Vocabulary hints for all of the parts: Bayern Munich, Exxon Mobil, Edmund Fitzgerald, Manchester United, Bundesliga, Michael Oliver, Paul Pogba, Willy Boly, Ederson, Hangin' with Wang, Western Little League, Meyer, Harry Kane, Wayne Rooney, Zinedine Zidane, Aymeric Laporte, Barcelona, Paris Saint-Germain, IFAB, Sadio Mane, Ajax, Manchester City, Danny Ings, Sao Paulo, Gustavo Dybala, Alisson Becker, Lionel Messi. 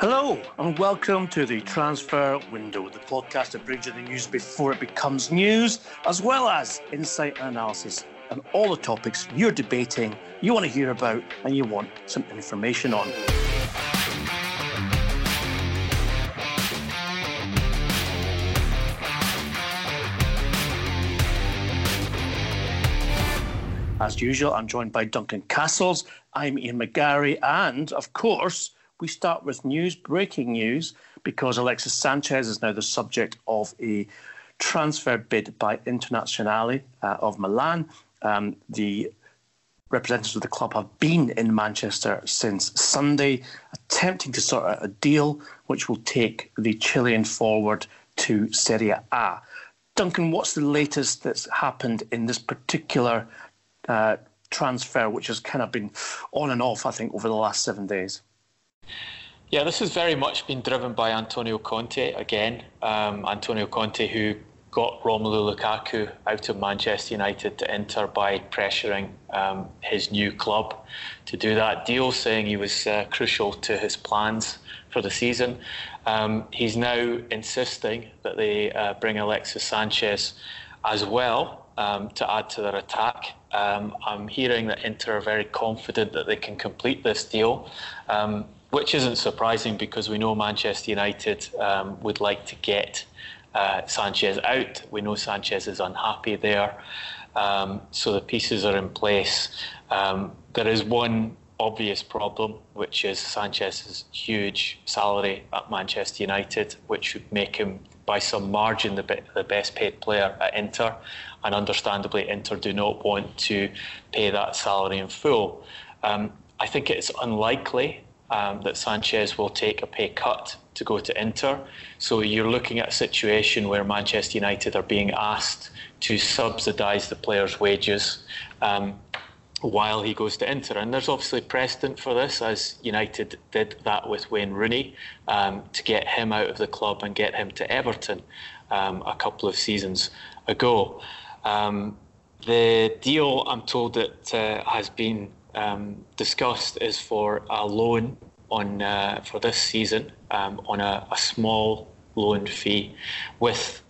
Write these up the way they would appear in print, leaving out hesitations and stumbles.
Hello and welcome to the Transfer Window, the podcast that brings you the news before it becomes news, as well as insight and analysis on all the topics you're debating, you want to hear about, and you want some information on. As usual, I'm joined by Duncan Castles, I'm Ian McGarry, and of course, we start with news, breaking news, because Alexis Sanchez is now the subject of a transfer bid by Internazionale of Milan. The representatives of the club have been in Manchester since Sunday, attempting to sort out a deal which will take the Chilean forward to Serie A. Duncan, what's the latest that's happened in this particular transfer, which has kind of been on and off, I think, over the last 7 days? Yeah, this has very much been driven by Antonio Conte again. Antonio Conte, who got Romelu Lukaku out of Manchester United to Inter by pressuring his new club to do that deal, saying he was crucial to his plans for the season. He's now insisting that they bring Alexis Sanchez as well to add to their attack. I'm hearing that Inter are very confident that they can complete this deal, which isn't surprising because we know Manchester United would like to get Sanchez out. We know Sanchez is unhappy there. So the pieces are in place. There is one obvious problem, which is Sanchez's huge salary at Manchester United, which would make him, by some margin, the best paid player at Inter. And understandably, Inter do not want to pay that salary in full. I think it's unlikely that Sanchez will take a pay cut to go to Inter. So you're looking at a situation where Manchester United are being asked to subsidise the player's wages while he goes to Inter. And there's obviously precedent for this, as United did that with Wayne Rooney to get him out of the club and get him to Everton a couple of seasons ago. The deal, I'm told, that has been discussed is for a loan on for this season on a small loan fee, with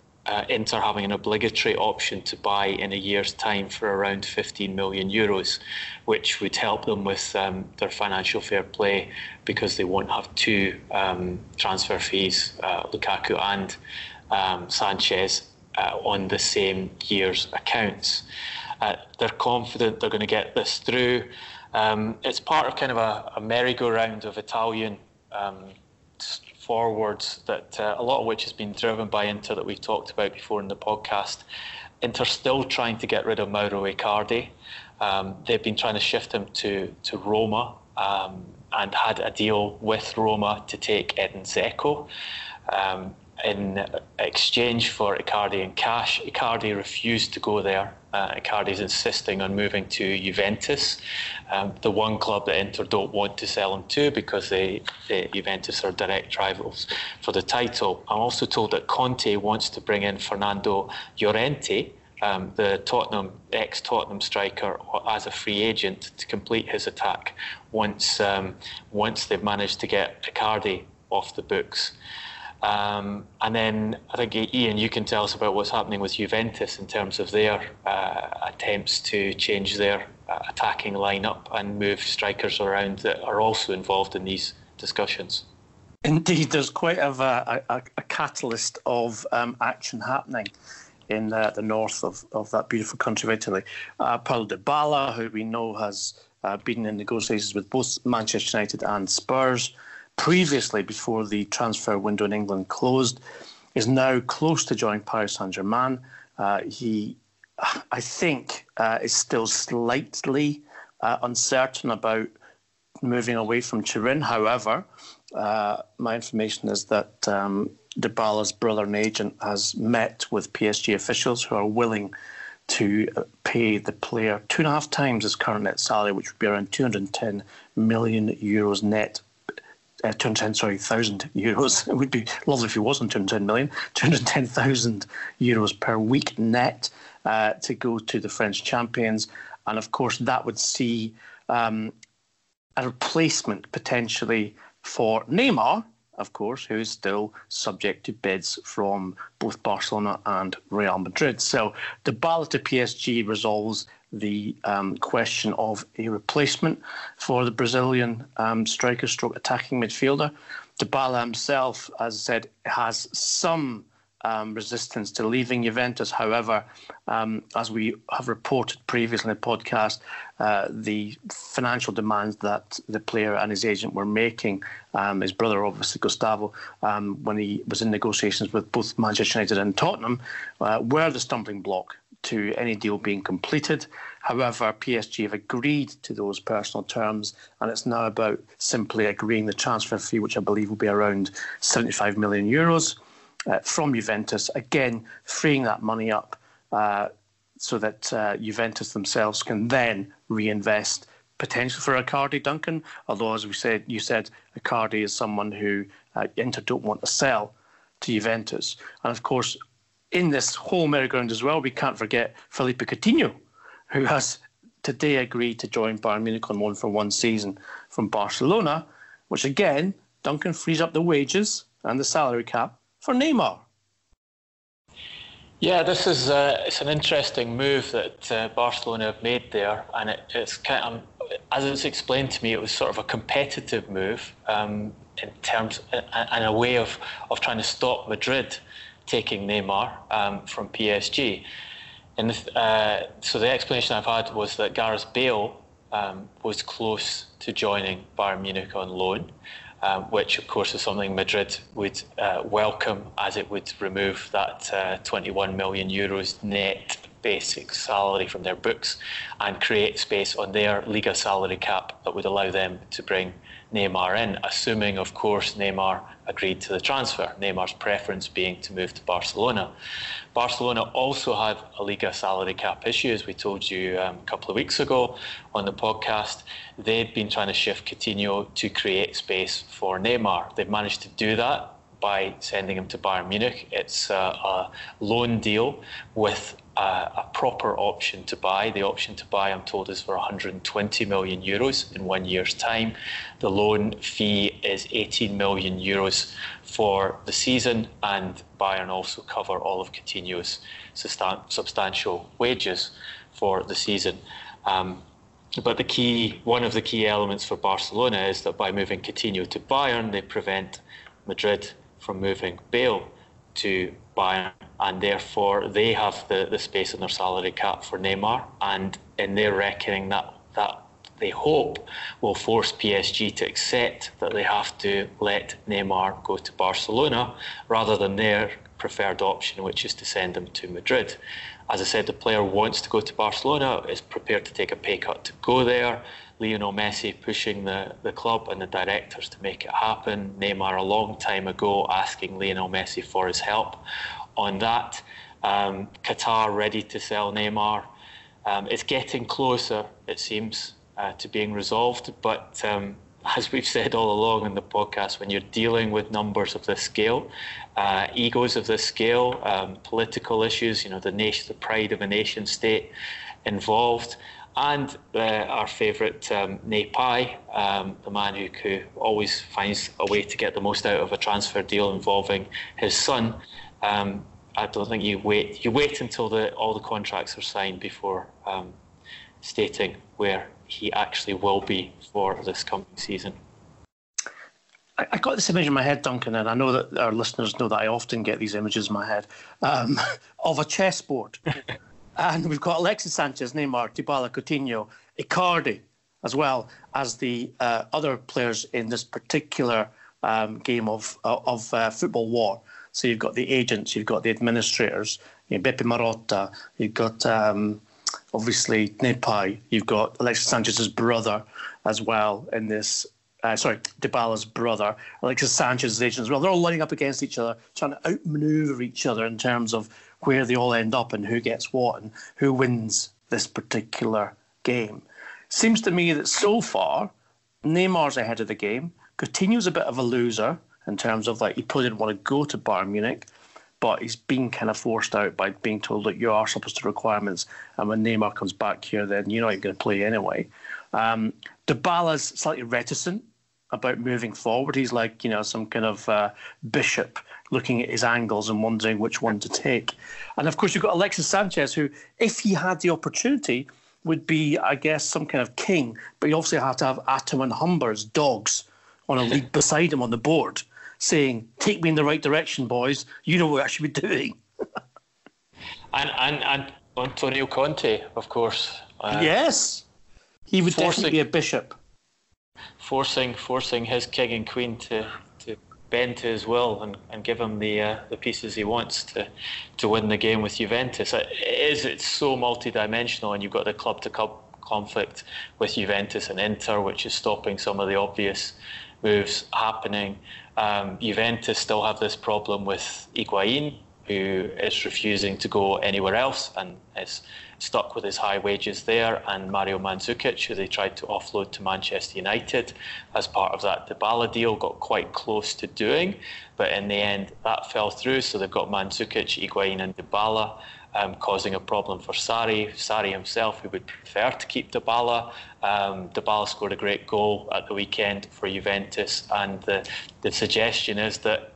Inter having an obligatory option to buy in a year's time for around 15 million euros, which would help them with their financial fair play because they won't have two transfer fees, Lukaku and Sanchez, on the same year's accounts. They're confident they're going to get this through. It's part of kind of a merry-go-round of Italian forwards, that a lot of which has been driven by Inter, that we've talked about before in the podcast. Inter still trying to get rid of Mauro Icardi. They've been trying to shift him to Roma and had a deal with Roma to take Edin Dzeko. In exchange for Icardi in cash. Icardi refused to go there. Icardi's insisting on moving to Juventus, the one club that Inter don't want to sell him to because they Juventus are direct rivals for the title. I'm also told that Conte wants to bring in Fernando Llorente, the ex-Tottenham striker, as a free agent to complete his attack once they've managed to get Icardi off the books. And then I think, Ian, you can tell us about what's happening with Juventus in terms of their attempts to change their attacking lineup and move strikers around that are also involved in these discussions. Indeed, there's quite a catalyst of action happening in the north of that beautiful country of Italy. Paulo Dybala, who we know has been in negotiations with both Manchester United and Spurs, previously, before the transfer window in England closed, is now close to joining Paris Saint-Germain. He, I think, is still slightly uncertain about moving away from Turin. However, my information is that Dybala's brother and agent has met with PSG officials who are willing to pay the player 2.5 times his current net salary, which would be around 210 million euros net. 210,000 euros. It would be lovely if he was on 210 million. 210,000 euros per week net to go to the French champions. And of course, that would see a replacement potentially for Neymar, of course, who is still subject to bids from both Barcelona and Real Madrid. So Dybala to PSG resolves the question of a replacement for the Brazilian striker stroke attacking midfielder. Dybala himself, as I said, has some resistance to leaving Juventus. However, as we have reported previously in the podcast, the financial demands that the player and his agent were making, his brother obviously Gustavo, when he was in negotiations with both Manchester United and Tottenham, were the stumbling block to any deal being completed. However, PSG have agreed to those personal terms, and it's now about simply agreeing the transfer fee, which I believe will be around €75 million. From Juventus, again, freeing that money up so that Juventus themselves can then reinvest potentially for Icardi, Duncan. Although, as we said, you said Icardi is someone who Inter don't want to sell to Juventus. And of course, in this whole merry-go-round as well, we can't forget Philippe Coutinho, who has today agreed to join Bayern Munich on loan for one season from Barcelona, which again, Duncan, frees up the wages and the salary cap for Neymar. Yeah, this is it's an interesting move that Barcelona have made there, and it's kind of, as it's explained to me, it was sort of a competitive move in terms and a way of trying to stop Madrid taking Neymar from PSG. And so the explanation I've had was that Gareth Bale was close to joining Bayern Munich on loan. Which, of course, is something Madrid would welcome, as it would remove that €21 million net basic salary from their books and create space on their Liga salary cap that would allow them to bring Neymar in, assuming, of course, Neymar agreed to the transfer, Neymar's preference being to move to Barcelona. Barcelona also have a Liga salary cap issue, as we told you a couple of weeks ago on the podcast. They've been trying to shift Coutinho to create space for Neymar. They've managed to do that by sending him to Bayern Munich. It's a loan deal with a proper option to buy. The option to buy, I'm told, is for €120 million in 1 year's time. The loan fee is €18 million for the season, and Bayern also cover all of Coutinho's substantial wages for the season. But one of the key elements for Barcelona is that by moving Coutinho to Bayern, they prevent Madrid from moving Bale to Bayern, and therefore they have the space in their salary cap for Neymar, and in their reckoning that they hope will force PSG to accept that they have to let Neymar go to Barcelona rather than their preferred option, which is to send him to Madrid. As I said, the player wants to go to Barcelona, is prepared to take a pay cut to go there. Lionel Messi pushing the club and the directors to make it happen. Neymar a long time ago asking Lionel Messi for his help on that. Qatar ready to sell Neymar. It's getting closer, it seems, to being resolved. But as we've said all along in the podcast, when you're dealing with numbers of this scale, egos of this scale, political issues, the pride of a nation state involved. And our favourite, Napai, the man who always finds a way to get the most out of a transfer deal involving his son. I don't think you wait. You wait until all the contracts are signed before stating where he actually will be for this coming season. I got this image in my head, Duncan, and I know that our listeners know that I often get these images in my head, of a chessboard. And we've got Alexis Sanchez, Neymar, Dybala, Coutinho, Icardi, as well as the other players in this particular game of football war. So you've got the agents, you've got the administrators, Beppe Marotta, you've got obviously Nepai, you've got Alexis Sanchez's brother as well in this. Dybala's brother, Alexis Sanchez's agent as well. They're all lining up against each other, trying to outmaneuver each other in terms of where they all end up and who gets what and who wins this particular game. Seems to me that so far, Neymar's ahead of the game. Coutinho's a bit of a loser in terms of he probably didn't want to go to Bayern Munich, but he's been kind of forced out by being told that you are supposed to requirements, and when Neymar comes back here, then you're not even going to play anyway. Dybala's slightly reticent about moving forward. He's like, you know, some kind of bishop looking at his angles and wondering which one to take. And of course, you've got Alexis Sanchez, who, if he had the opportunity, would be, I guess, some kind of king. But you also have to have Atom and Humber's dogs on a league beside him on the board saying, take me in the right direction, boys. You know what I should be doing. and Antonio Conte, of course. Yes. He would definitely be a bishop. Forcing his king and queen to bend to his will and give him the pieces he wants to win the game with Juventus. It's so multi-dimensional, and you've got the club-to-club conflict with Juventus and Inter, which is stopping some of the obvious moves happening. Juventus still have this problem with Higuain, who is refusing to go anywhere else and is stuck with his high wages there, and Mario Mandzukic, who they tried to offload to Manchester United as part of that Dybala deal, got quite close to doing, but in the end that fell through. So they've got Mandzukic, Higuain and Dybala, causing a problem for Sarri himself, who would prefer to keep Dybala. Dybala scored a great goal at the weekend for Juventus, and the suggestion is that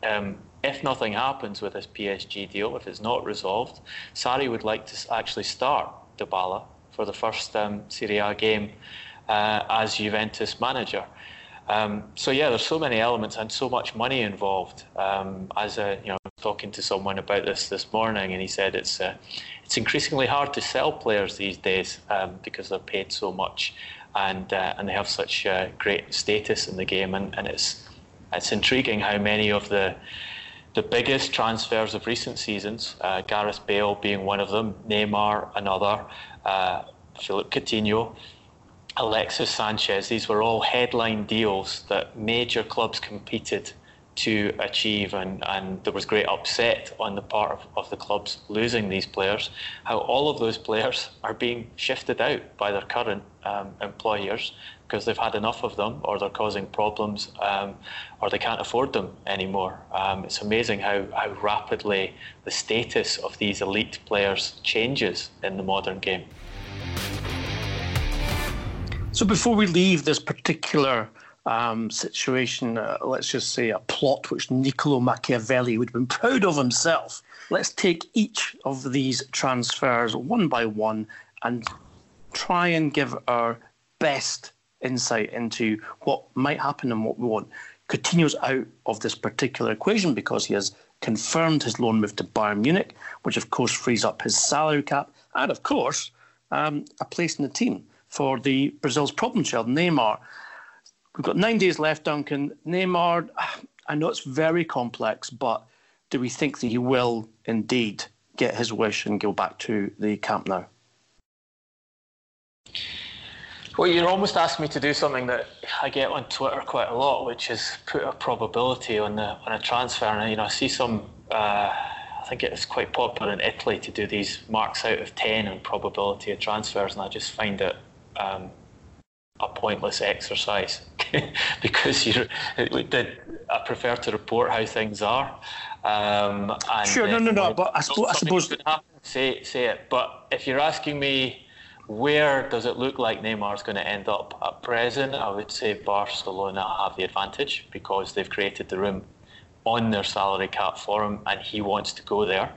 if nothing happens with this PSG deal, if it's not resolved, Sarri would like to actually start Dybala for the first Serie A game as Juventus manager. There's so many elements and so much money involved. I was talking to someone about this morning, and he said it's increasingly hard to sell players these days because they're paid so much and they have such great status in the game, and it's intriguing how many of the biggest transfers of recent seasons, Gareth Bale being one of them, Neymar another, Philippe Coutinho, Alexis Sanchez, these were all headline deals that major clubs competed to achieve, and there was great upset on the part of the clubs losing these players. How all of those players are being shifted out by their current employers because they've had enough of them, or they're causing problems, or they can't afford them anymore. It's amazing how rapidly the status of these elite players changes in the modern game. So before we leave this particular situation, let's just say a plot which Niccolo Machiavelli would have been proud of himself, let's take each of these transfers one by one and try and give our best insight into what might happen and what we want. Coutinho's out of this particular equation because he has confirmed his loan move to Bayern Munich, which of course frees up his salary cap and of course a place in the team for the Brazil's problem child, Neymar. We've got 9 days left, Duncan. Neymar, I know it's very complex, but do we think that he will indeed get his wish and go back to the camp now? Well, you're almost asking me to do something that I get on Twitter quite a lot, which is put a probability on a transfer. And I see some... I think it's quite popular in Italy to do these marks out of 10 on probability of transfers, and I just find it... a pointless exercise because I prefer to report how things are. But I suppose say it. But if you're asking me where does it look like Neymar's going to end up at present, I would say Barcelona have the advantage because they've created the room on their salary cap for him, and he wants to go there.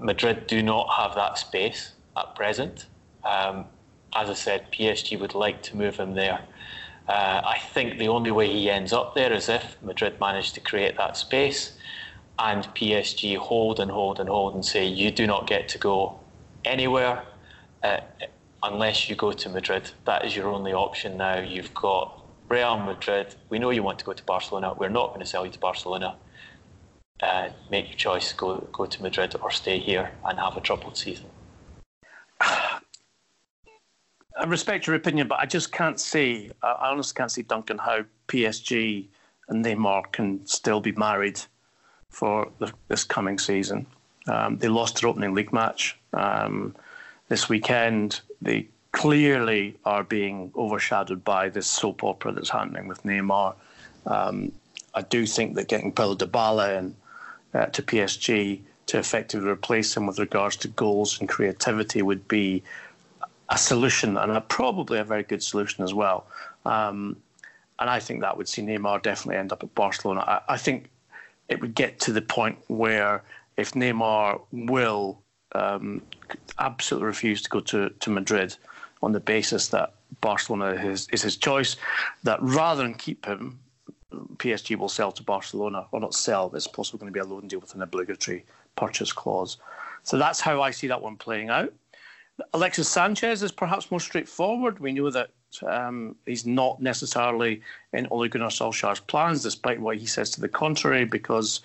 Madrid do not have that space at present. As I said, PSG would like to move him there. I think the only way he ends up there is if Madrid manage to create that space and PSG hold and say, you do not get to go anywhere unless you go to Madrid. That is your only option now. You've got Real Madrid. We know you want to go to Barcelona. We're not going to sell you to Barcelona. Make your choice, go to Madrid or stay here and have a troubled season. I respect your opinion, but I just can't see, I honestly can't see, Duncan, how PSG and Neymar can still be married for this coming season. They lost their opening league match this weekend. They clearly are being overshadowed by this soap opera that's happening with Neymar. I do think that getting Paulo Dybala in to PSG to effectively replace him with regards to goals and creativity would be a solution, and probably a very good solution as well. And I think that would see Neymar definitely end up at Barcelona. I think it would get to the point where if Neymar will absolutely refuse to go to Madrid on the basis that Barcelona is his choice, that rather than keep him, PSG will sell to Barcelona, or not sell, but it's possibly going to be a loan deal with an obligatory purchase clause. So that's how I see that one playing out. Alexis Sanchez is perhaps more straightforward. We know that he's not necessarily in Ole Gunnar Solskjaer's plans, despite what he says to the contrary, because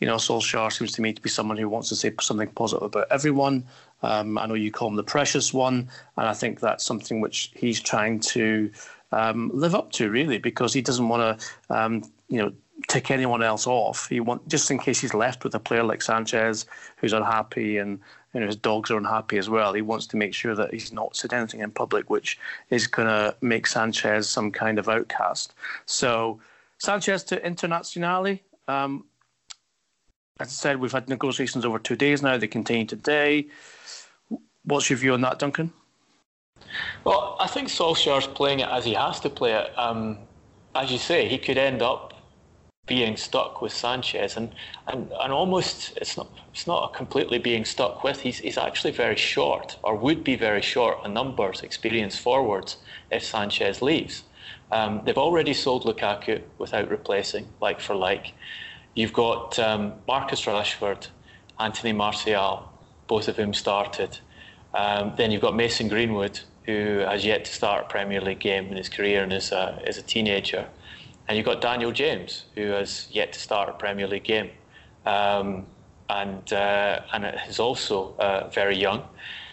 you know Solskjaer seems to me to be someone who wants to say something positive about everyone. I know you call him the precious one, and I think that's something which he's trying to live up to, really, because he doesn't want to tick anyone else off. He wants, just in case he's left with a player like Sanchez who's unhappy and his dogs are unhappy as well, he wants to make sure that he's not said anything in public which is going to make Sanchez some kind of outcast. So Sanchez to Internazionale. As I said, we've had negotiations over 2 days now. They continue today. What's your view on that, Duncan? Well, I think Solskjaer's playing it as he has to play it. As you say, he could end up being stuck with Sanchez, and almost it's not a completely being stuck with. He's actually very short, or would be very short, on numbers, experienced forwards if Sanchez leaves. They've already sold Lukaku without replacing, like for like. You've got Marcus Rashford, Anthony Martial, both of whom started. Then you've got Mason Greenwood, who has yet to start a Premier League game in his career and is a teenager. And you've got Daniel James, who has yet to start a Premier League game and is also very young.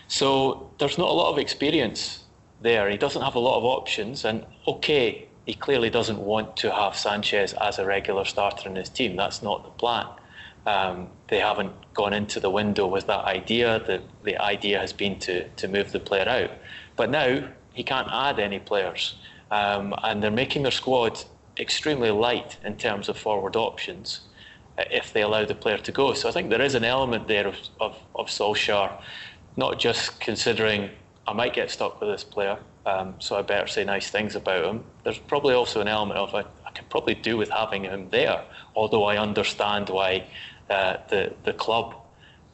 So there's not a lot of experience there. He doesn't have a lot of options. And OK, he clearly doesn't want to have Sanchez as a regular starter in his team. That's not the plan. They haven't gone into the window with that idea. The idea has been to move the player out. But now he can't add any players. And they're making their squad extremely light in terms of forward options if they allow the player to go. So I think there is an element there of Solskjaer not just considering I might get stuck with this player, so I better say nice things about him. There's probably also an element of I could probably do with having him there, although I understand why the club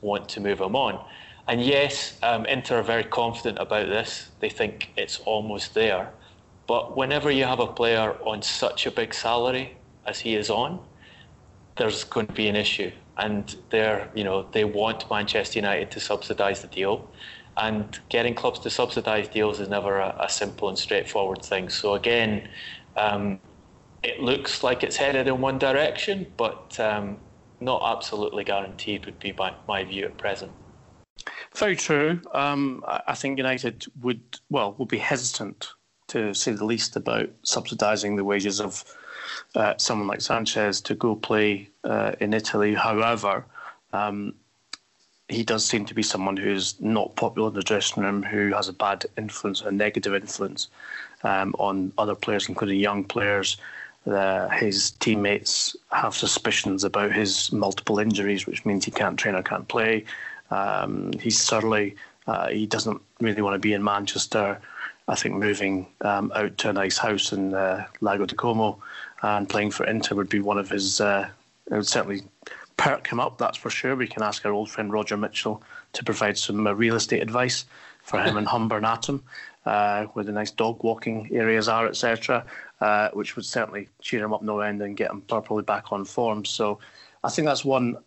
want to move him on. And yes, Inter are very confident about this. They think it's almost there. But whenever you have a player on such a big salary as he is on, there's going to be an issue. And they want Manchester United to subsidise the deal. And getting clubs to subsidise deals is never a simple and straightforward thing. So again, it looks like it's headed in one direction, but not absolutely guaranteed would be my view at present. Very true. I think United would be hesitant, to say the least, about subsidising the wages of someone like Sanchez to go play in Italy. However, he does seem to be someone who's not popular in the dressing room, who has a bad influence, a negative influence on other players, including young players. His teammates have suspicions about his multiple injuries, which means he can't train or can't play. He's surly. He doesn't really want to be in Manchester. I think moving out to a nice house in Lago di Como and playing for Inter would be one of his... it would certainly perk him up, that's for sure. We can ask our old friend Roger Mitchell to provide some real estate advice for him in Humber and Atom, where the nice dog walking areas are, etc., which would certainly cheer him up no end and get him properly back on form. So I think that's one...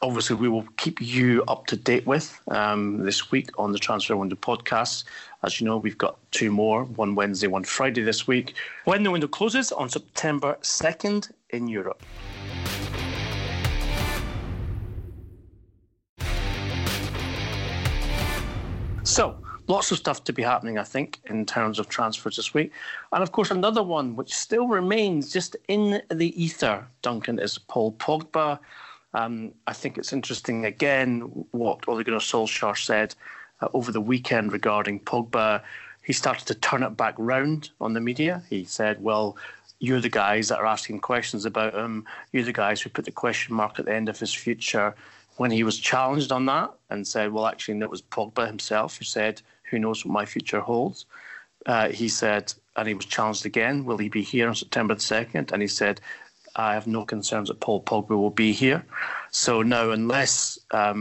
Obviously, we will keep you up to date with this week on the Transfer Window podcast. As you know, we've got two more, one Wednesday, one Friday this week, when the window closes on September 2nd in Europe. So, lots of stuff to be happening, I think, in terms of transfers this week. And, of course, another one which still remains just in the ether, Duncan, is Paul Pogba. I think it's interesting, again, what Ole Gunnar Solskjaer said over the weekend regarding Pogba. He started to turn it back round on the media. He said, well, you're the guys that are asking questions about him. You're the guys who put the question mark at the end of his future. When he was challenged on that and said, well, actually, no, it was Pogba himself who said, who knows what my future holds. He said, and he was challenged again, will he be here on September the 2nd? And he said, I have no concerns that Paul Pogba will be here. So now, unless Ole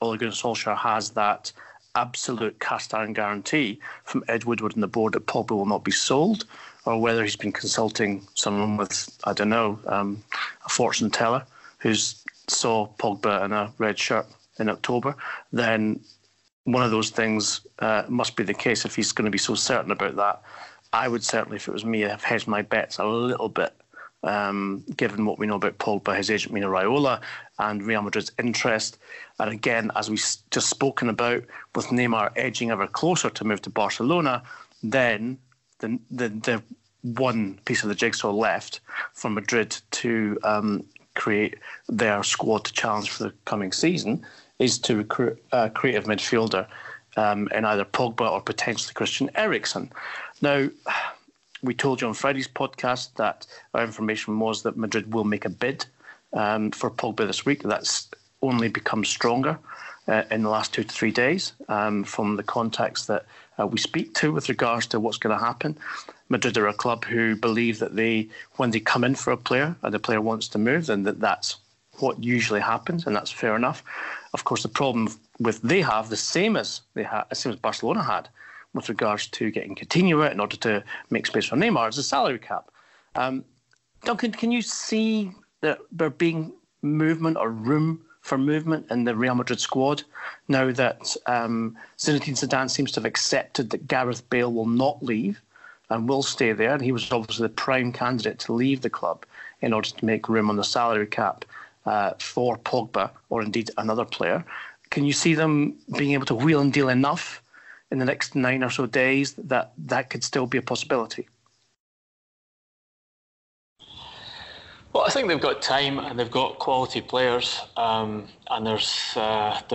Gunnar Solskjaer has that absolute cast-iron guarantee from Ed Woodward and the board that Pogba will not be sold, or whether he's been consulting someone with, I don't know, a fortune teller who's saw Pogba in a red shirt in October, then one of those things must be the case if he's going to be so certain about that. I would certainly, if it was me, have hedged my bets a little bit, given what we know about Pogba, his agent Mino Raiola, and Real Madrid's interest. And again, as we've just spoken about, with Neymar edging ever closer to move to Barcelona, then the one piece of the jigsaw left for Madrid to create their squad to challenge for the coming season is to recruit a creative midfielder in either Pogba or potentially Christian Eriksen. Now, we told you on Friday's podcast that our information was that Madrid will make a bid for Pogba this week. That's only become stronger in the last 2 to 3 days from the contacts that we speak to with regards to what's going to happen. Madrid are a club who believe that when they come in for a player and the player wants to move, then that's what usually happens, and that's fair enough. Of course, the problem with they have the same as Barcelona had with regards to getting Coutinho out in order to make space for Neymar is the salary cap. Duncan, can you see that there being movement or room for movement in the Real Madrid squad now that Zinedine Zidane seems to have accepted that Gareth Bale will not leave and will stay there, and he was obviously the prime candidate to leave the club in order to make room on the salary cap for Pogba or indeed another player? Can you see them being able to wheel and deal enough in the next 9 or so days that could still be a possibility? Well, I think they've got time and they've got quality players, and there's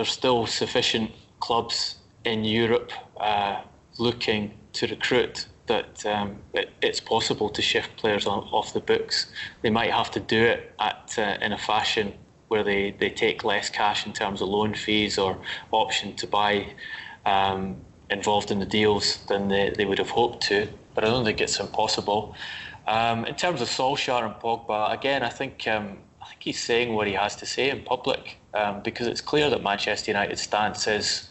still sufficient clubs in Europe looking to recruit that it's possible to shift players off the books. They might have to do it in a fashion where they take less cash in terms of loan fees or option to buy involved in the deals than they would have hoped to, but I don't think it's impossible. In terms of Solskjaer and Pogba, again, I think he's saying what he has to say in public, because it's clear that Manchester United's stance is,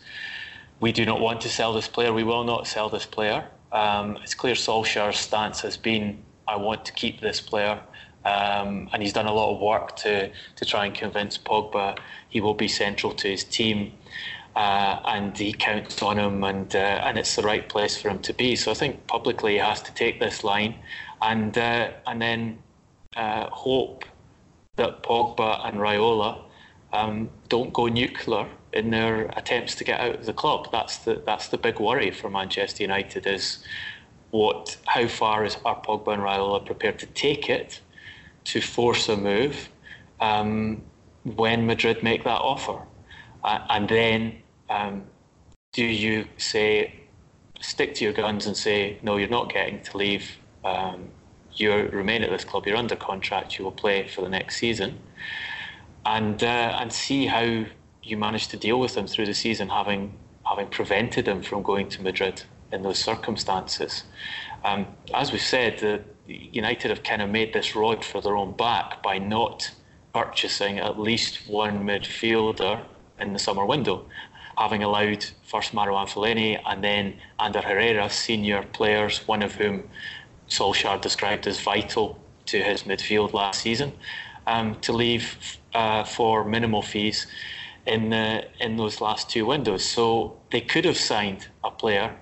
we do not want to sell this player, we will not sell this player. It's clear Solskjaer's stance has been, I want to keep this player, and he's done a lot of work to try and convince Pogba he will be central to his team. And he counts on him, and it's the right place for him to be. So I think publicly he has to take this line, and then hope that Pogba and Raiola don't go nuclear in their attempts to get out of the club. That's the big worry for Manchester United is how far are Pogba and Raiola prepared to take it to force a move when Madrid make that offer. And then do you say, stick to your guns and say, no, you're not getting to leave, you remain at this club, you're under contract, you will play for the next season, and see how you manage to deal with them through the season, having prevented them from going to Madrid in those circumstances. As we've said, United have kind of made this rod for their own back by not purchasing at least one midfielder in the summer window, having allowed first Marouane Fellaini and then Ander Herrera, senior players, one of whom Solskjaer described as vital to his midfield last season, to leave for minimal fees in those last two windows. So they could have signed a player.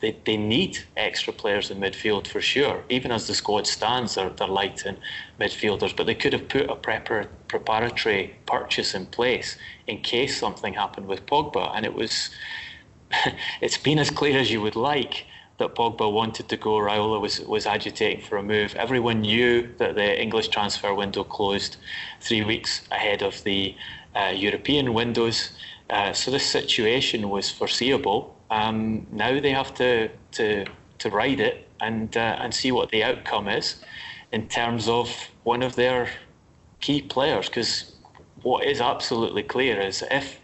They need extra players in midfield for sure. Even as the squad stands, they're light in midfielders, but they could have put a preparatory purchase in place in case something happened with Pogba. And it's been as clear as you would like that Pogba wanted to go. Raiola was agitating for a move. Everyone knew that the English transfer window closed 3 weeks ahead of the European windows. So this situation was foreseeable. Now they have to ride it and see what the outcome is in terms of one of their key players, because what is absolutely clear is if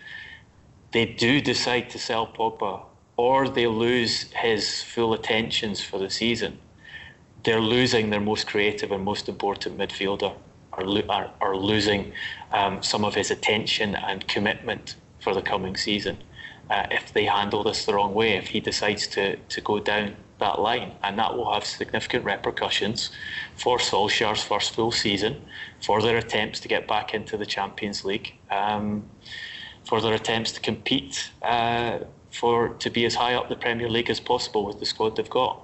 they do decide to sell Pogba or they lose his full attentions for the season, they're losing their most creative and most important midfielder, are losing some of his attention and commitment for the coming season. If they handle this the wrong way, if he decides to go down that line, and that will have significant repercussions for Solskjaer's first full season, for their attempts to get back into the Champions League, for their attempts to compete to be as high up the Premier League as possible with the squad they've got.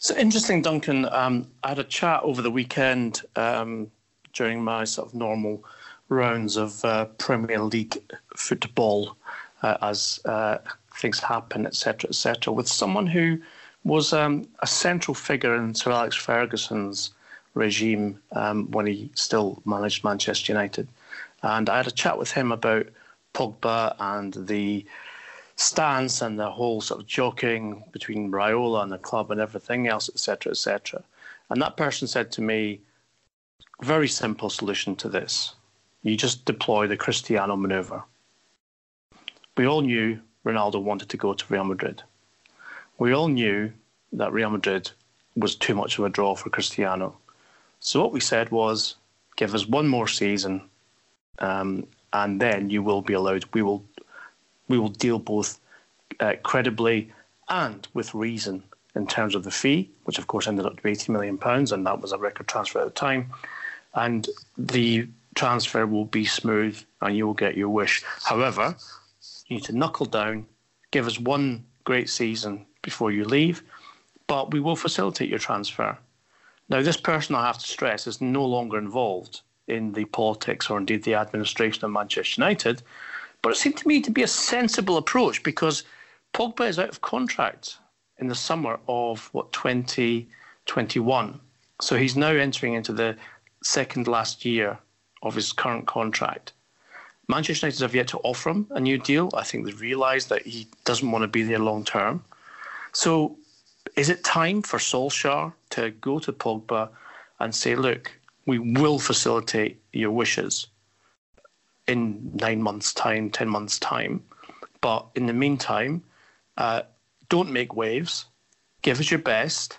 So interesting, Duncan. I had a chat over the weekend during my sort of normal rounds of Premier League football as things happen, etc., etc., with someone who was a central figure in Sir Alex Ferguson's regime when he still managed Manchester United. And I had a chat with him about Pogba and the stance and the whole sort of jockeying between Raiola and the club and everything else, etc., etc. And that person said to me, very simple solution to this. You just deploy the Cristiano manoeuvre. We all knew Ronaldo wanted to go to Real Madrid. We all knew that Real Madrid was too much of a draw for Cristiano. So what we said was, give us one more season and then you will be allowed. We will deal both credibly and with reason in terms of the fee, which of course ended up to be £80 million, and that was a record transfer at the time. And the transfer will be smooth and you will get your wish. However, you need to knuckle down, give us one great season before you leave, but we will facilitate your transfer. Now, this person, I have to stress, is no longer involved in the politics or indeed the administration of Manchester United, but it seemed to me to be a sensible approach because Pogba is out of contract in the summer of, 2021. So he's now entering into the second last year of his current contract. Manchester United have yet to offer him a new deal. I think they've realised that he doesn't want to be there long term. So is it time for Solskjaer to go to Pogba and say, look, we will facilitate your wishes in 9 months' time, 10 months' time. But in the meantime, don't make waves, give us your best,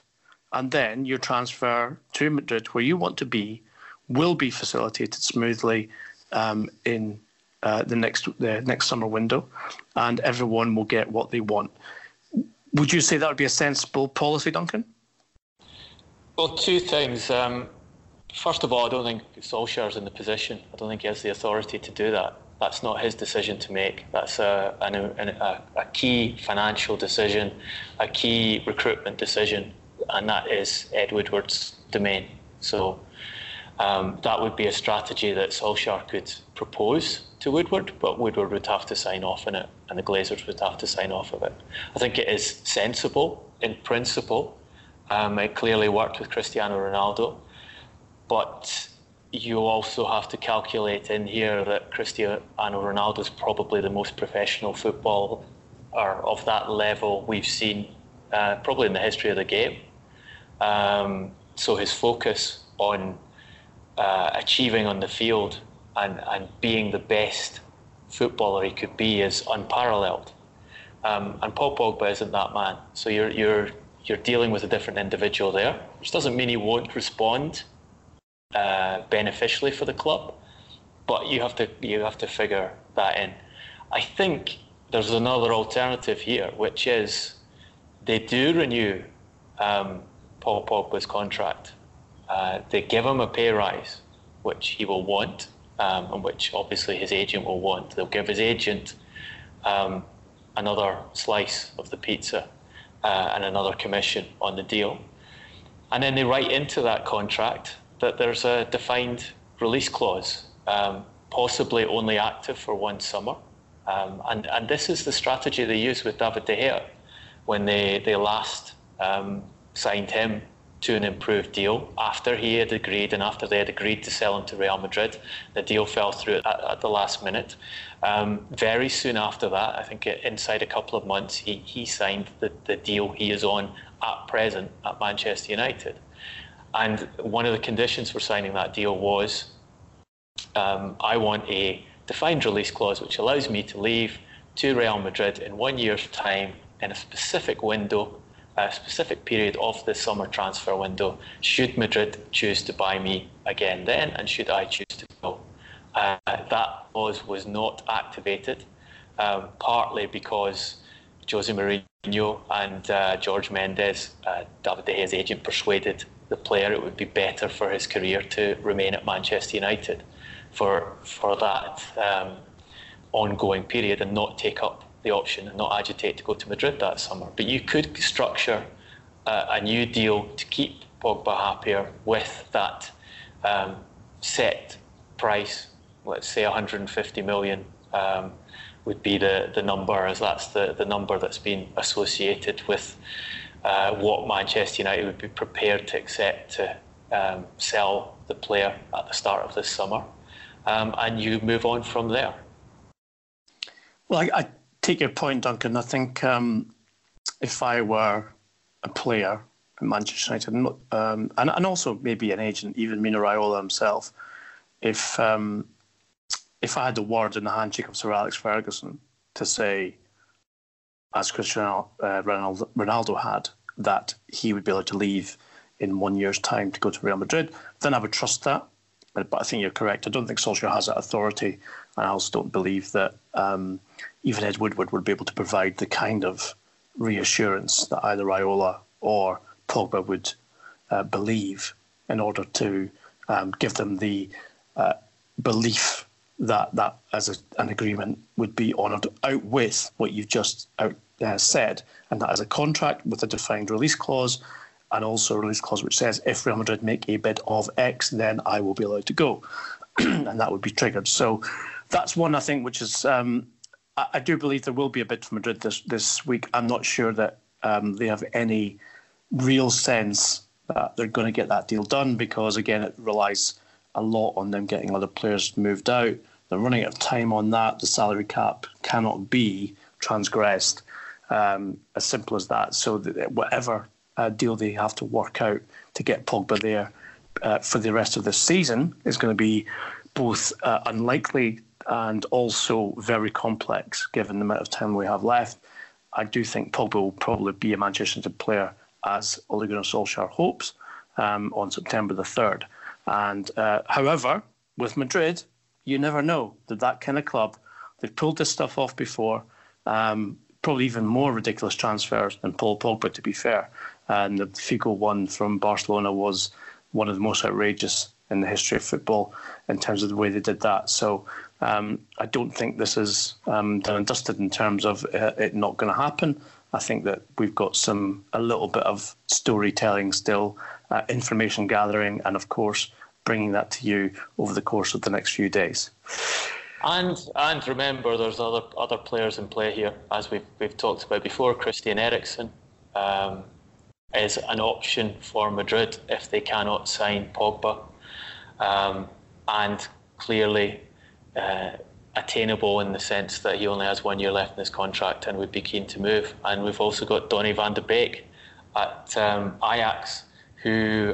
and then your transfer to Madrid, where you want to be, will be facilitated smoothly in the next summer window, and everyone will get what they want. Would you say that would be a sensible policy, Duncan? Well, two things. First of all, I don't think Solskjaer's in the position. I don't think he has the authority to do that. That's not his decision to make. That's a key financial decision, a key recruitment decision, and that is Ed Woodward's domain. So that would be a strategy that Solskjaer could propose to Woodward, but Woodward would have to sign off on it, and the Glazers would have to sign off of it. I think it is sensible in principle. It clearly worked with Cristiano Ronaldo. But you also have to calculate in here that Cristiano Ronaldo is probably the most professional footballer of that level we've seen probably in the history of the game. So his focus on achieving on the field and being the best footballer he could be is unparalleled. And Paul Pogba isn't that man. So you're dealing with a different individual there, which doesn't mean he won't respond beneficially for the club, but you have to figure that in. I think there's another alternative here, which is they do renew Paul Pogba's contract. They give him a pay rise, which he will want, and which obviously his agent will want. They'll give his agent another slice of the pizza and another commission on the deal, and then they write into that contract that there's a defined release clause, possibly only active for one summer. And this is the strategy they used with David De Gea when they last signed him to an improved deal after he had agreed and after they had agreed to sell him to Real Madrid. The deal fell through at the last minute. Very soon after that, I think inside a couple of months, he signed the deal he is on at present at Manchester United. And one of the conditions for signing that deal was I want a defined release clause which allows me to leave to Real Madrid in 1 year's time in a specific window, a specific period of the summer transfer window, should Madrid choose to buy me again then, and should I choose to go? That was not activated, partly because Jose Mourinho and Jorge Mendes, David De Gea's agent, persuaded the player it would be better for his career to remain at Manchester United for that ongoing period and not take up the option and not agitate to go to Madrid that summer. But you could structure a new deal to keep Pogba happier with that set price. Let's say 150 million would be the number, as that's the number that's been associated with what Manchester United would be prepared to accept to sell the player at the start of this summer. And you move on from there. Well, I take your point, Duncan. I think if I were a player at Manchester United, and also maybe an agent, even Mino Raiola himself, if I had the word in the handshake of Sir Alex Ferguson to say, as Cristiano Ronaldo had, that he would be able to leave in 1 year's time to go to Real Madrid, then I would trust that. But I think you're correct. I don't think Solskjaer has that authority, and I also don't believe that even Ed Woodward would be able to provide the kind of reassurance that either Raiola or Pogba would believe in order to give them the belief that as an agreement would be honoured out with what you've just said, and that as a contract with a defined release clause, and also a release clause which says, if Real Madrid make a bid of X, then I will be allowed to go. And that would be triggered. So that's one, I think, which is... I do believe there will be a bid for Madrid this week. I'm not sure that they have any real sense that they're going to get that deal done, because, again, it relies a lot on them getting other players moved out. They're running out of time on that. The salary cap cannot be transgressed, as simple as that. So that whatever... deal they have to work out to get Pogba there for the rest of this season is going to be both unlikely and also very complex, given the amount of time we have left. I do think Pogba will probably be a Manchester United player, as Ole Gunnar Solskjaer hopes, on September the 3rd. And however, with Madrid, you never know. They're that kind of club. They've pulled this stuff off before. Probably even more ridiculous transfers than Paul Pogba, to be fair. And the Figo one from Barcelona was one of the most outrageous in the history of football in terms of the way they did that. So I don't think this is done and dusted in terms of it not going to happen. I think that we've got a little bit of storytelling still, information gathering, and of course bringing that to you over the course of the next few days. And remember, there's other players in play here, as we've talked about before. Christian Eriksen is an option for Madrid if they cannot sign Pogba, and clearly attainable in the sense that he only has 1 year left in his contract and would be keen to move. And we've also got Donny van de Beek at Ajax, who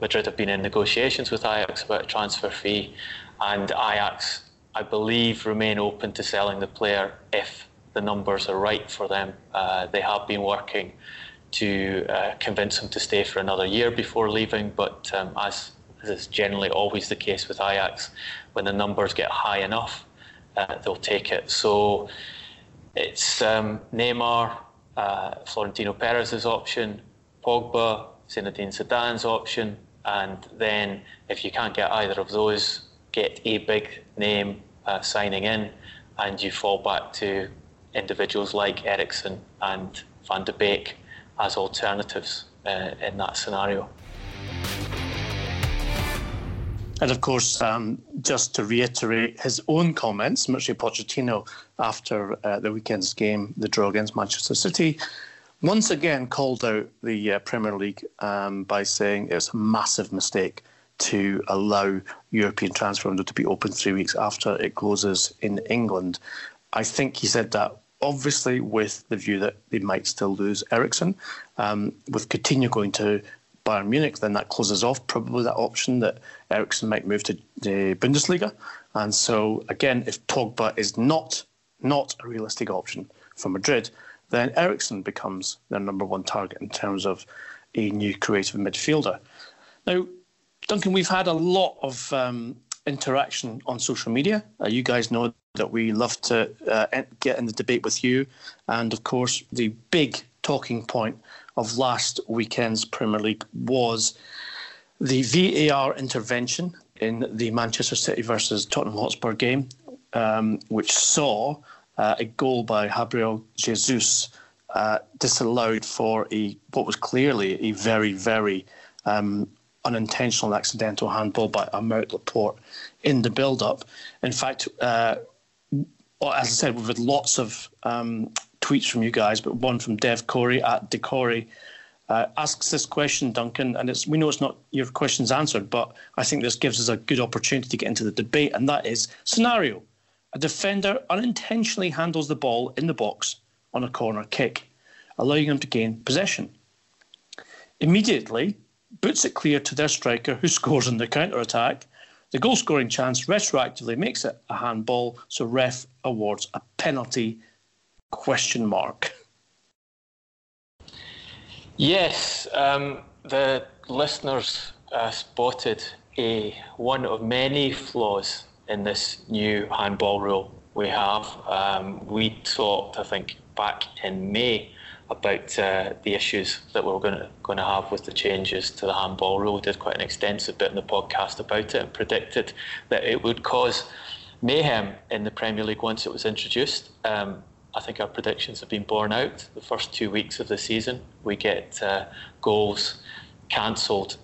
Madrid have been in negotiations with Ajax about a transfer fee, and Ajax, I believe, remain open to selling the player if the numbers are right for them. They have been working to convince him to stay for another year before leaving, but as is generally always the case with Ajax, when the numbers get high enough, they'll take it. So it's Neymar, Florentino Perez's option, Pogba, Zinedine Zidane's option, and then if you can't get either of those, get a big name signing in, and you fall back to individuals like Eriksen and Van de Beek as alternatives in that scenario. And of course, just to reiterate his own comments, Mauricio Pochettino, after the weekend's game, the draw against Manchester City, once again called out the Premier League by saying it's a massive mistake to allow European transfer window to be open 3 weeks after it closes in England. I think he said that obviously with the view that they might still lose Eriksen. With Coutinho going to Bayern Munich, then that closes off probably that option that Eriksen might move to the Bundesliga. And so, again, if Pogba is not not a realistic option for Madrid, then Eriksen becomes their number one target in terms of a new creative midfielder. Now, Duncan, we've had a lot of interaction on social media. You guys know that we love to get in the debate with you. And, of course, the big talking point of last weekend's Premier League was the VAR intervention in the Manchester City versus Tottenham Hotspur game, which saw a goal by Gabriel Jesus disallowed for what was clearly a very, very unintentional and accidental handball by Aymeric Laporte in the build-up. In fact, as I said, we've had lots of tweets from you guys, but one from Dev Corey at DeCorey asks this question, Duncan, and we know it's not your question's answered, but I think this gives us a good opportunity to get into the debate, and that is scenario. A defender unintentionally handles the ball in the box on a corner kick, allowing him to gain possession. Immediately, boots it clear to their striker who scores on the counter-attack. The goal-scoring chance retroactively makes it a handball, so ref awards a penalty, question mark. Yes, the listeners spotted one of many flaws in this new handball rule we have. We talked, I think, back in May about the issues that we were going to have with the changes to the handball rule. We did quite an extensive bit in the podcast about it and predicted that it would cause mayhem in the Premier League once it was introduced. I think our predictions have been borne out. The first 2 weeks of the season, we get goals cancelled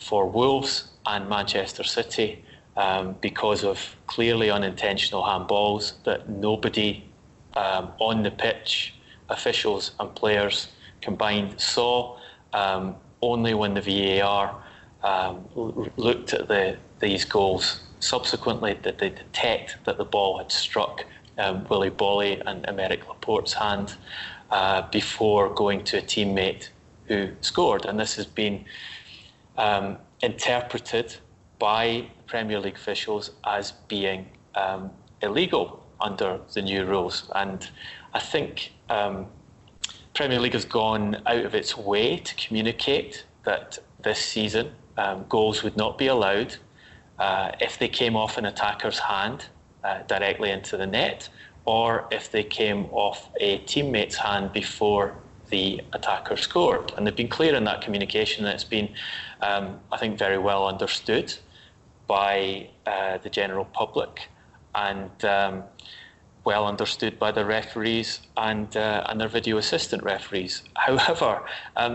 for Wolves and Manchester City because of clearly unintentional handballs that nobody on the pitch, officials and players combined, saw. Only when the VAR looked at these goals subsequently did they detect that the ball had struck Willy Boly and Aymeric Laporte's hand before going to a teammate who scored. And this has been interpreted by Premier League officials as being illegal under the new rules. And I think Premier League has gone out of its way to communicate that this season goals would not be allowed if they came off an attacker's hand directly into the net, or if they came off a teammate's hand before the attacker scored. And they've been clear in that communication, and it's been, I think, very well understood by the general public and well understood by the referees and their video assistant referees. However,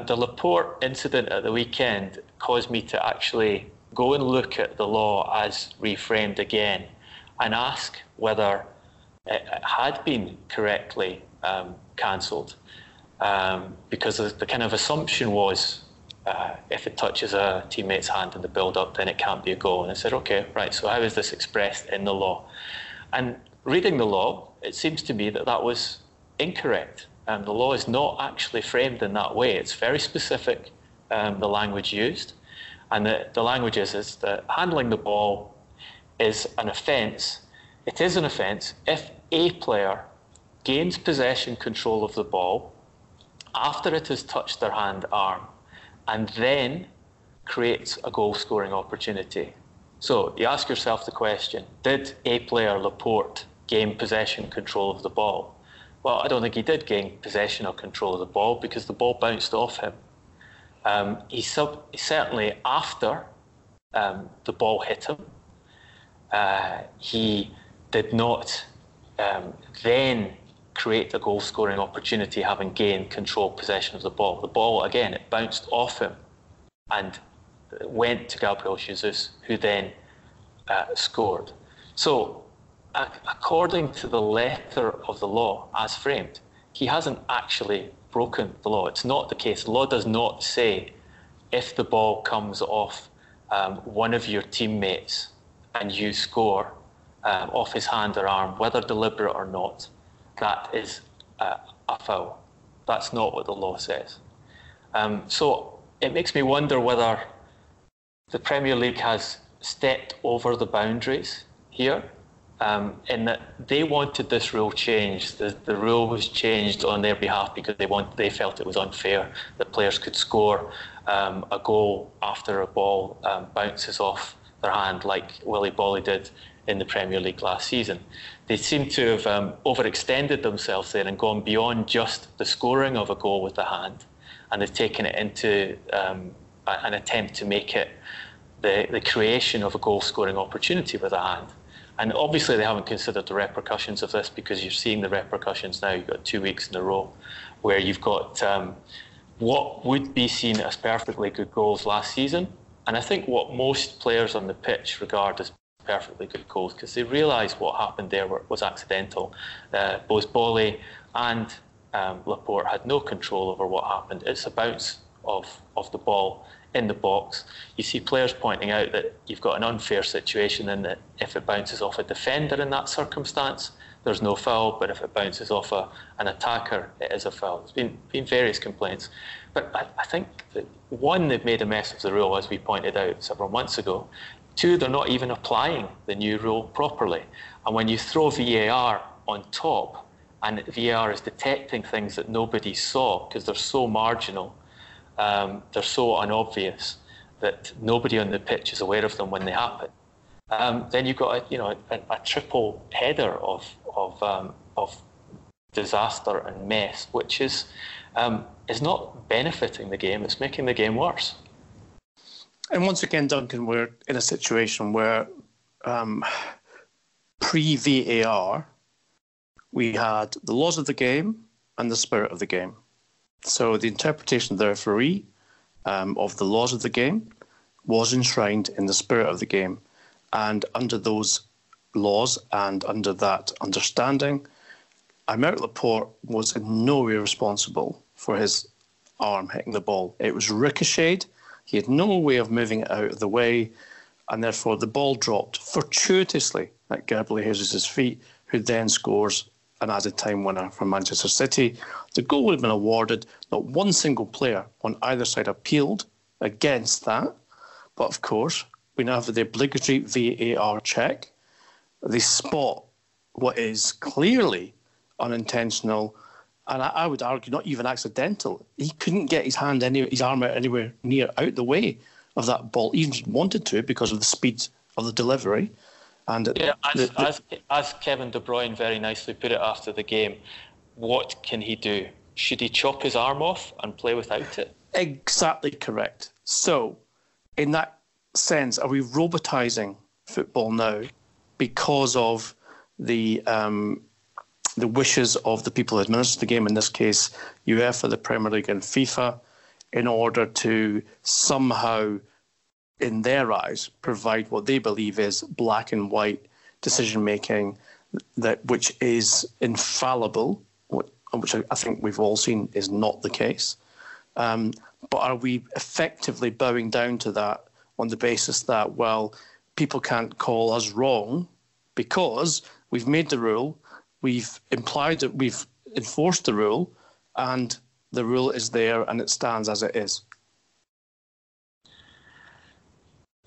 the Laporte incident at the weekend caused me to actually go and look at the law as reframed again and ask whether it had been correctly cancelled, because the kind of assumption was if it touches a teammate's hand in the build-up, then it can't be a goal. And I said, OK, right, so how is this expressed in the law? And reading the law, it seems to me that that was incorrect. The law is not actually framed in that way. It's very specific, the language used. And the language is that handling the ball is an offence. It is an offence if a player gains possession control of the ball after it has touched their hand arm and then creates a goal-scoring opportunity. So you ask yourself the question, did a player, Laporte, gain possession control of the ball? Well, I don't think he did gain possession or control of the ball because the ball bounced off him. Certainly after the ball hit him, he did not then create a goal-scoring opportunity having gained control possession of the ball. The ball, again, it bounced off him and went to Gabriel Jesus, who then scored. So, according to the letter of the law, as framed, he hasn't actually broken the law. It's not the case. The law does not say if the ball comes off one of your teammates and you score off his hand or arm, whether deliberate or not, that is a foul. That's not what the law says. So it makes me wonder whether the Premier League has stepped over the boundaries here in that they wanted this rule changed. The rule was changed on their behalf because they felt it was unfair that players could score a goal after a ball bounces off their hand, like Willy Boly did in the Premier League last season. They seem to have overextended themselves there and gone beyond just the scoring of a goal with the hand, and they've taken it into an attempt to make it the creation of a goal-scoring opportunity with a hand. And obviously they haven't considered the repercussions of this, because you're seeing the repercussions now. You've got 2 weeks in a row where you've got what would be seen as perfectly good goals last season, and I think what most players on the pitch regard as perfectly good goals, because they realised what happened there was accidental. Both Boly and Laporte had no control over what happened. It's a bounce of the ball in the box. You see players pointing out that you've got an unfair situation in that if it bounces off a defender in that circumstance, there's no foul, but if it bounces off an attacker, it is a foul. There's been various complaints. But I think that, one, they've made a mess of the rule, as we pointed out several months ago. Two, they're not even applying the new rule properly. And when you throw VAR on top, and VAR is detecting things that nobody saw because they're so marginal, they're so unobvious that nobody on the pitch is aware of them when they happen, then you've got a triple header of disaster and mess, which is not benefiting the game. It's making the game worse. And once again, Duncan, we're in a situation where pre-VAR, we had the laws of the game and the spirit of the game. So the interpretation of the referee of the laws of the game was enshrined in the spirit of the game. And under those laws and under that understanding, Aymeric Laporte was in no way responsible for his arm hitting the ball. It was ricocheted. He had no way of moving it out of the way, and therefore the ball dropped fortuitously at Gabriel Jesus' feet, who then scores an added time winner for Manchester City. The goal would have been awarded. Not one single player on either side appealed against that. But of course, we now have the obligatory VAR check. They spot what is clearly unintentional, and I would argue not even accidental. He couldn't get his arm out anywhere near out the way of that ball, even if he wanted to, because of the speed of the delivery. And as Kevin De Bruyne very nicely put it after the game, what can he do? Should he chop his arm off and play without it? Exactly correct. So, in that sense, are we robotising football now because of the wishes of the people who administer the game, in this case UEFA, the Premier League and FIFA, in order to somehow, in their eyes, provide what they believe is black and white decision-making, that which is infallible, which I think we've all seen is not the case. But are we effectively bowing down to that on the basis that, well, people can't call us wrong because we've made the rule, we've implied that we've enforced the rule, and the rule is there and it stands as it is?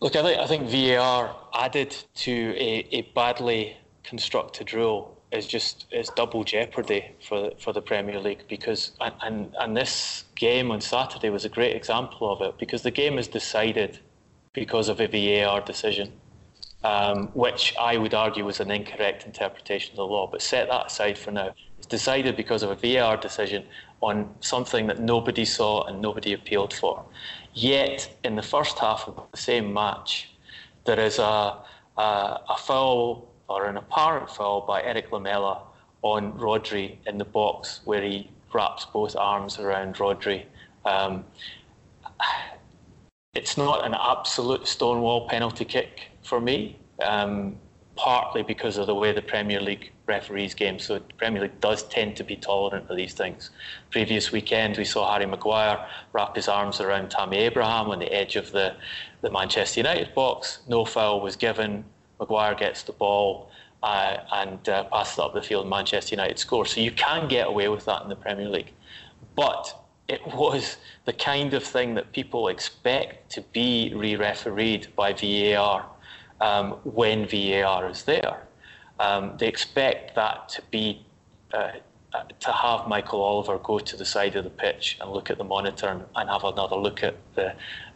Look, I think VAR added to a badly constructed rule is double jeopardy for the Premier League, because and this game on Saturday was a great example of it, because the game is decided because of a VAR decision, which I would argue was an incorrect interpretation of the law. But set that aside for now. It's decided because of a VAR decision on something that nobody saw and nobody appealed for. Yet, in the first half of the same match, there is a foul, or an apparent foul, by Eric Lamela on Rodri in the box, where he wraps both arms around Rodri. It's not an absolute stonewall penalty kick for me, partly because of the way the Premier League referees game. So the Premier League does tend to be tolerant of these things. Previous weekend, we saw Harry Maguire wrap his arms around Tammy Abraham on the edge of the Manchester United box. No foul was given. Maguire gets the ball and passes up the field. Manchester United score. So you can get away with that in the Premier League. But it was the kind of thing that people expect to be re-refereed by VAR when VAR is there. They expect that to be to have Michael Oliver go to the side of the pitch and look at the monitor and have another look at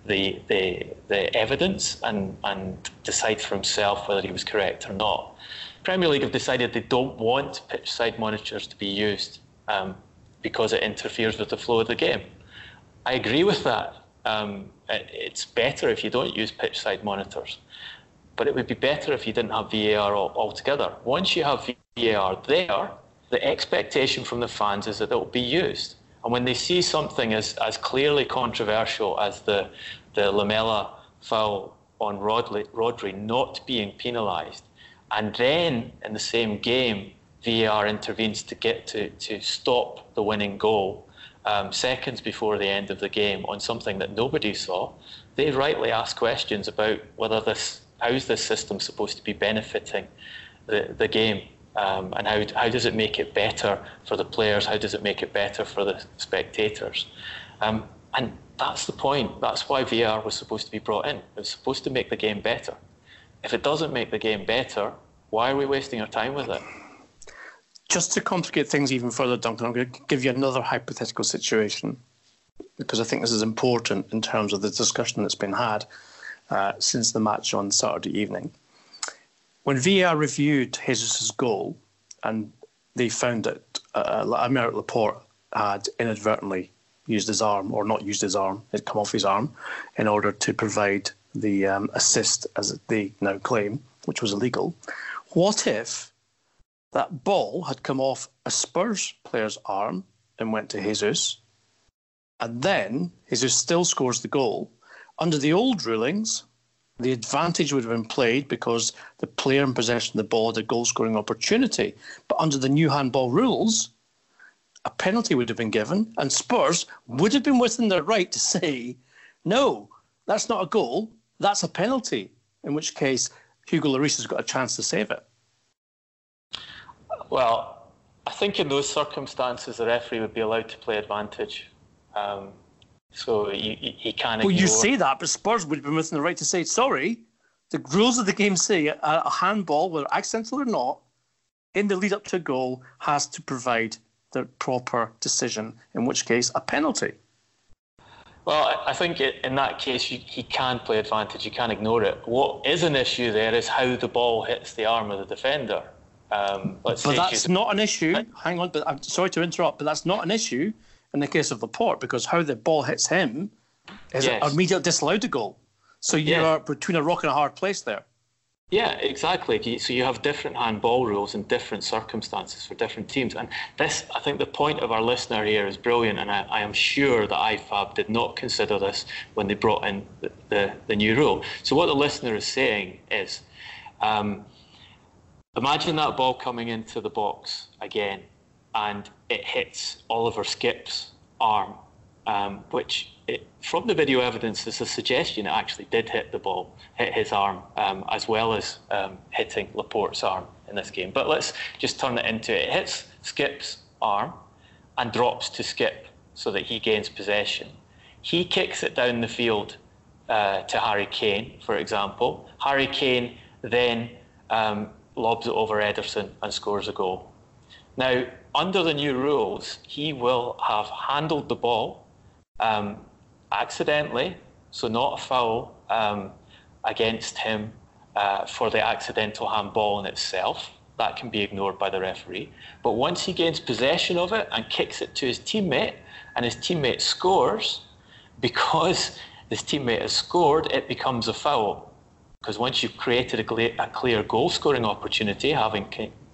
the evidence and decide for himself whether he was correct or not. Premier League have decided they don't want pitch side monitors to be used because it interferes with the flow of the game. I agree with that. It's better if you don't use pitch side monitors, but it would be better if you didn't have VAR altogether. Once you have VAR there, the expectation from the fans is that it will be used. And when they see something as clearly controversial as the Lamela foul on Rodri not being penalised, and then in the same game, VAR intervenes to stop the winning goal seconds before the end of the game on something that nobody saw, they rightly ask questions about whether how is this system supposed to be benefiting the game? And how does it make it better for the players? How does it make it better for the spectators? And that's the point. That's why VAR was supposed to be brought in. It was supposed to make the game better. If it doesn't make the game better, why are we wasting our time with it? Just to complicate things even further, Duncan, I'm going to give you another hypothetical situation, because I think this is important in terms of the discussion that's been had since the match on Saturday evening. When VAR reviewed Jesus' goal, and they found that Aymeric Laporte had inadvertently used his arm, or not used his arm, it had come off his arm, in order to provide the assist, as they now claim, which was illegal. What if that ball had come off a Spurs player's arm and went to Jesus, and then Jesus still scores the goal? Under the old rulings, the advantage would have been played because the player in possession of the ball had a goal-scoring opportunity. But under the new handball rules, a penalty would have been given, and Spurs would have been within their right to say, no, that's not a goal, that's a penalty, in which case Hugo Lloris has got a chance to save it. Well, I think in those circumstances, the referee would be allowed to play advantage. So he can't ignore. Well, you say that, but Spurs would have been within the right to say, sorry, the rules of the game say a handball, whether accidental or not, in the lead up to a goal, has to provide the proper decision, in which case a penalty. Well, I think in that case, he can play advantage, he can ignore it. What is an issue there is how the ball hits the arm of the defender. But that's not an issue. Hang on, but I'm sorry to interrupt, but that's not an issue in the case of Laporte, because how the ball hits him is immediately disallowed a goal. So you are between a rock and a hard place there. Yeah, exactly. So you have different handball rules in different circumstances for different teams. And this, I think the point of our listener here is brilliant, and I am sure that IFAB did not consider this when they brought in the new rule. So what the listener is saying is, imagine that ball coming into the box again, and it hits Oliver Skip's arm, which from the video evidence is a suggestion it actually did hit his arm, as well as hitting Laporte's arm in this game. But let's just turn it into it. It hits Skip's arm and drops to Skip so that he gains possession. He kicks it down the field to Harry Kane, for example. Harry Kane then lobs it over Ederson and scores a goal. Now, under the new rules, he will have handled the ball accidentally, so not a foul against him for the accidental handball in itself. That can be ignored by the referee. But once he gains possession of it and kicks it to his teammate, and his teammate scores, because his teammate has scored, it becomes a foul. Because once you've created a clear goal-scoring opportunity, having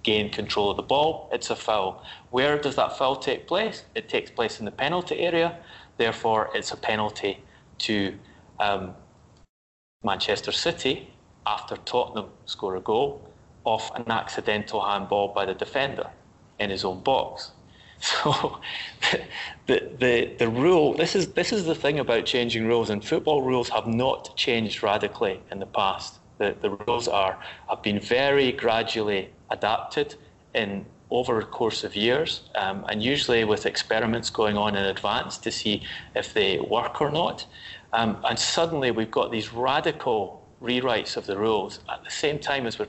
gain control of the ball, it's a foul. Where does that foul take place? It takes place in the penalty area. Therefore, it's a penalty to Manchester City after Tottenham score a goal off an accidental handball by the defender in his own box. So the rule, this is the thing about changing rules, and football rules have not changed radically in the past. The rules have been very gradually adapted over a course of years, and usually with experiments going on in advance to see if they work or not. And suddenly we've got these radical rewrites of the rules at the same time as we're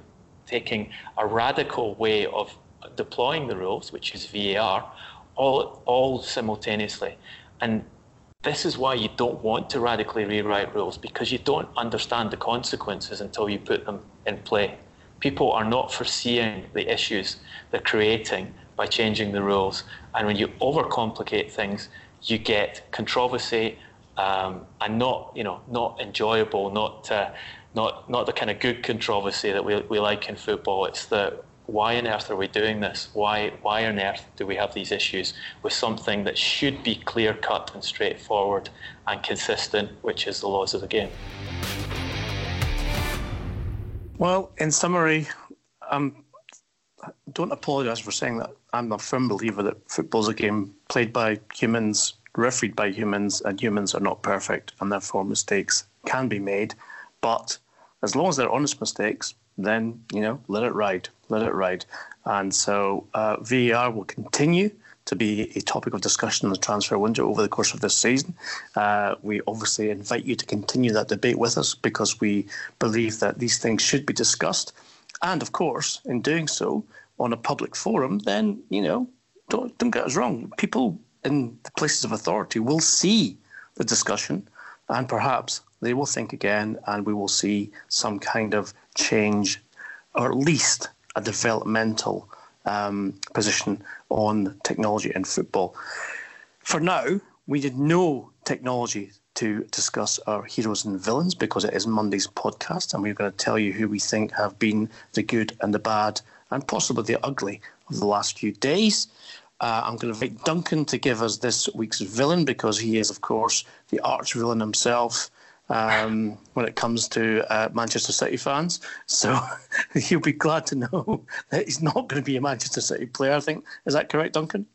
taking a radical way of deploying the rules, which is VAR, all simultaneously. And this is why you don't want to radically rewrite rules, because you don't understand the consequences until you put them in play. People are not foreseeing the issues they're creating by changing the rules. And when you overcomplicate things, you get controversy and not enjoyable, not the kind of good controversy that we like in football. It's the why on earth are we doing this? Why on earth do we have these issues with something that should be clear-cut and straightforward and consistent, which is the laws of the game? Well, in summary, I don't apologise for saying that I'm a firm believer that football's a game played by humans, refereed by humans, and humans are not perfect, and therefore mistakes can be made. But as long as they're honest mistakes, then, let it ride. And so VAR will continue to be a topic of discussion in the transfer window over the course of this season. We obviously invite you to continue that debate with us, because we believe that these things should be discussed. And of course, in doing so on a public forum, then, don't get us wrong. People in the places of authority will see the discussion, and perhaps they will think again, and we will see some kind of change, or at least a developmental position on technology in football. For now, we did no technology to discuss our heroes and villains, because it is Monday's podcast, and we're going to tell you who we think have been the good and the bad and possibly the ugly of the last few days. I'm going to invite Duncan to give us this week's villain, because he is, of course, the arch-villain himself, when it comes to Manchester City fans. So he'll be glad to know that he's not going to be a Manchester City player, I think. Is that correct, Duncan?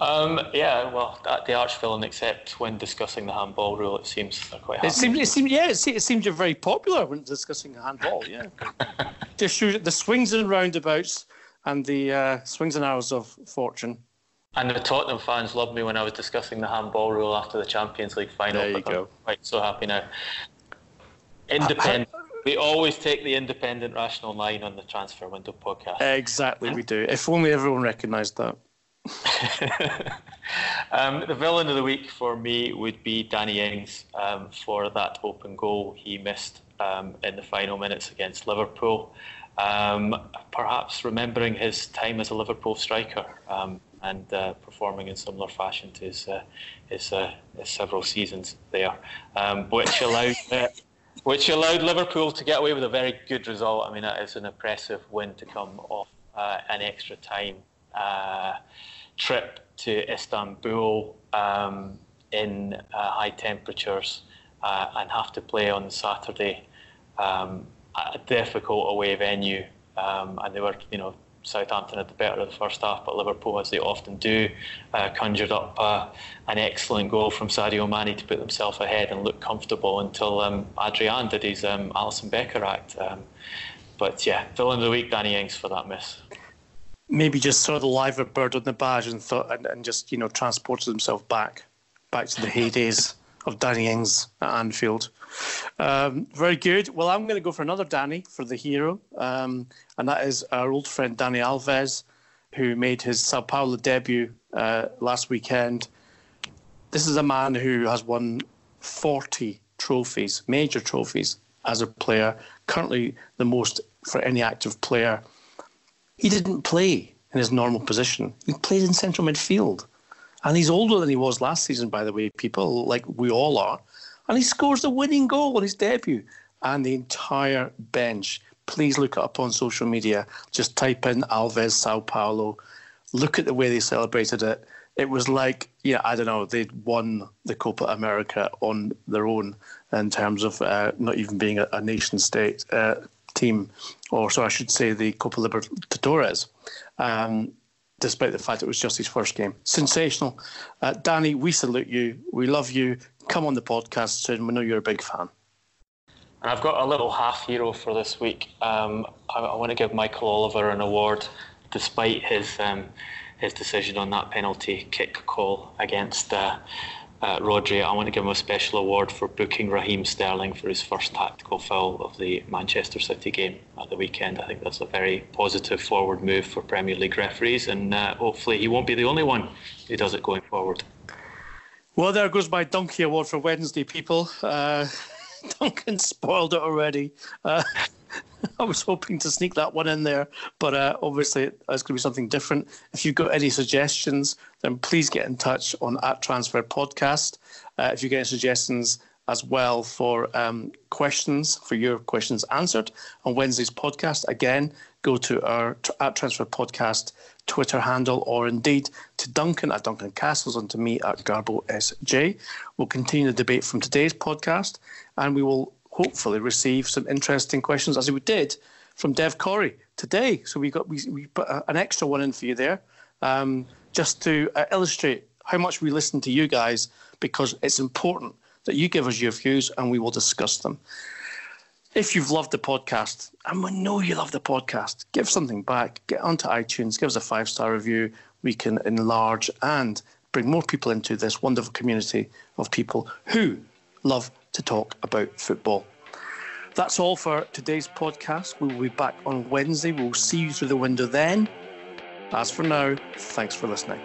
The arch-villain, except when discussing the handball rule, it seems they're quite happy. It seems you're very popular when discussing the handball, yeah. Just the swings and roundabouts and the swings and arrows of fortune. And the Tottenham fans loved me when I was discussing the handball rule after the Champions League final. There you go. I'm quite so happy now. Independent. We always take the independent rational line on the Transfer Window podcast. Exactly, we do. If only everyone recognised that. The villain of the week for me would be Danny Ings for that open goal he missed in the final minutes against Liverpool. Perhaps remembering his time as a Liverpool striker. And performing in similar fashion to his several seasons there, which allowed Liverpool to get away with a very good result. I mean, that is an impressive win to come off an extra time trip to Istanbul in high temperatures and have to play on Saturday at a difficult away venue, and they were, Southampton had the better of the first half, but Liverpool, as they often do, conjured up an excellent goal from Sadio Mane to put themselves ahead and look comfortable until Adrian did his Alisson Becker act. Villain of the week, Danny Ings, for that miss. Maybe just saw the liver bird on the badge and thought, and just transported himself back to the heydays of Danny Ings at Anfield. Very good. Well, I'm going to go for another Danny for the hero, and that is our old friend Dani Alves, who made his Sao Paulo debut last weekend. This is a man who has won 40 trophies, major trophies, as a player, currently the most for any active player. He didn't play in his normal position. He played in central midfield. And he's older than he was last season, by the way, people, like we all are. And he scores the winning goal on his debut. And the entire bench, please look it up on social media. Just type in Alves Sao Paulo. Look at the way they celebrated it. It was like, they'd won the Copa America on their own in terms of not even being a nation state team. Or so I should say the Copa Libertadores. Despite the fact it was just his first game. Sensational. Danny, we salute you. We love you. Come on the podcast soon. We know you're a big fan. And I've got a little half-hero for this week. I want to give Michael Oliver an award, despite his decision on that penalty kick call against Rodri, I want to give him a special award for booking Raheem Sterling for his first tactical foul of the Manchester City game at the weekend. I think that's a very positive forward move for Premier League referees, and hopefully he won't be the only one who does it going forward. Well, there goes my donkey award for Wednesday, people. Duncan spoiled it already. I was hoping to sneak that one in there, but obviously it's going to be something different. If you've got any suggestions, then please get in touch on @transferpodcast. If you get any suggestions as well for questions, for your questions answered on Wednesday's podcast, again, go to our @transferpodcast Twitter handle, or indeed to Duncan at Duncan Castles and to me at Garbo SJ. We'll continue the debate from today's podcast, and we will hopefully receive some interesting questions, as we did from Dev Corey today. So we put an extra one in for you there, just to illustrate how much we listen to you guys, because it's important that you give us your views and we will discuss them. If you've loved the podcast, and we know you love the podcast, give something back. Get onto iTunes, give us a 5-star review. We can enlarge and bring more people into this wonderful community of people who love to talk about football. That's all for today's podcast. We will be back on Wednesday. We'll see you through the window then. As for now, thanks for listening.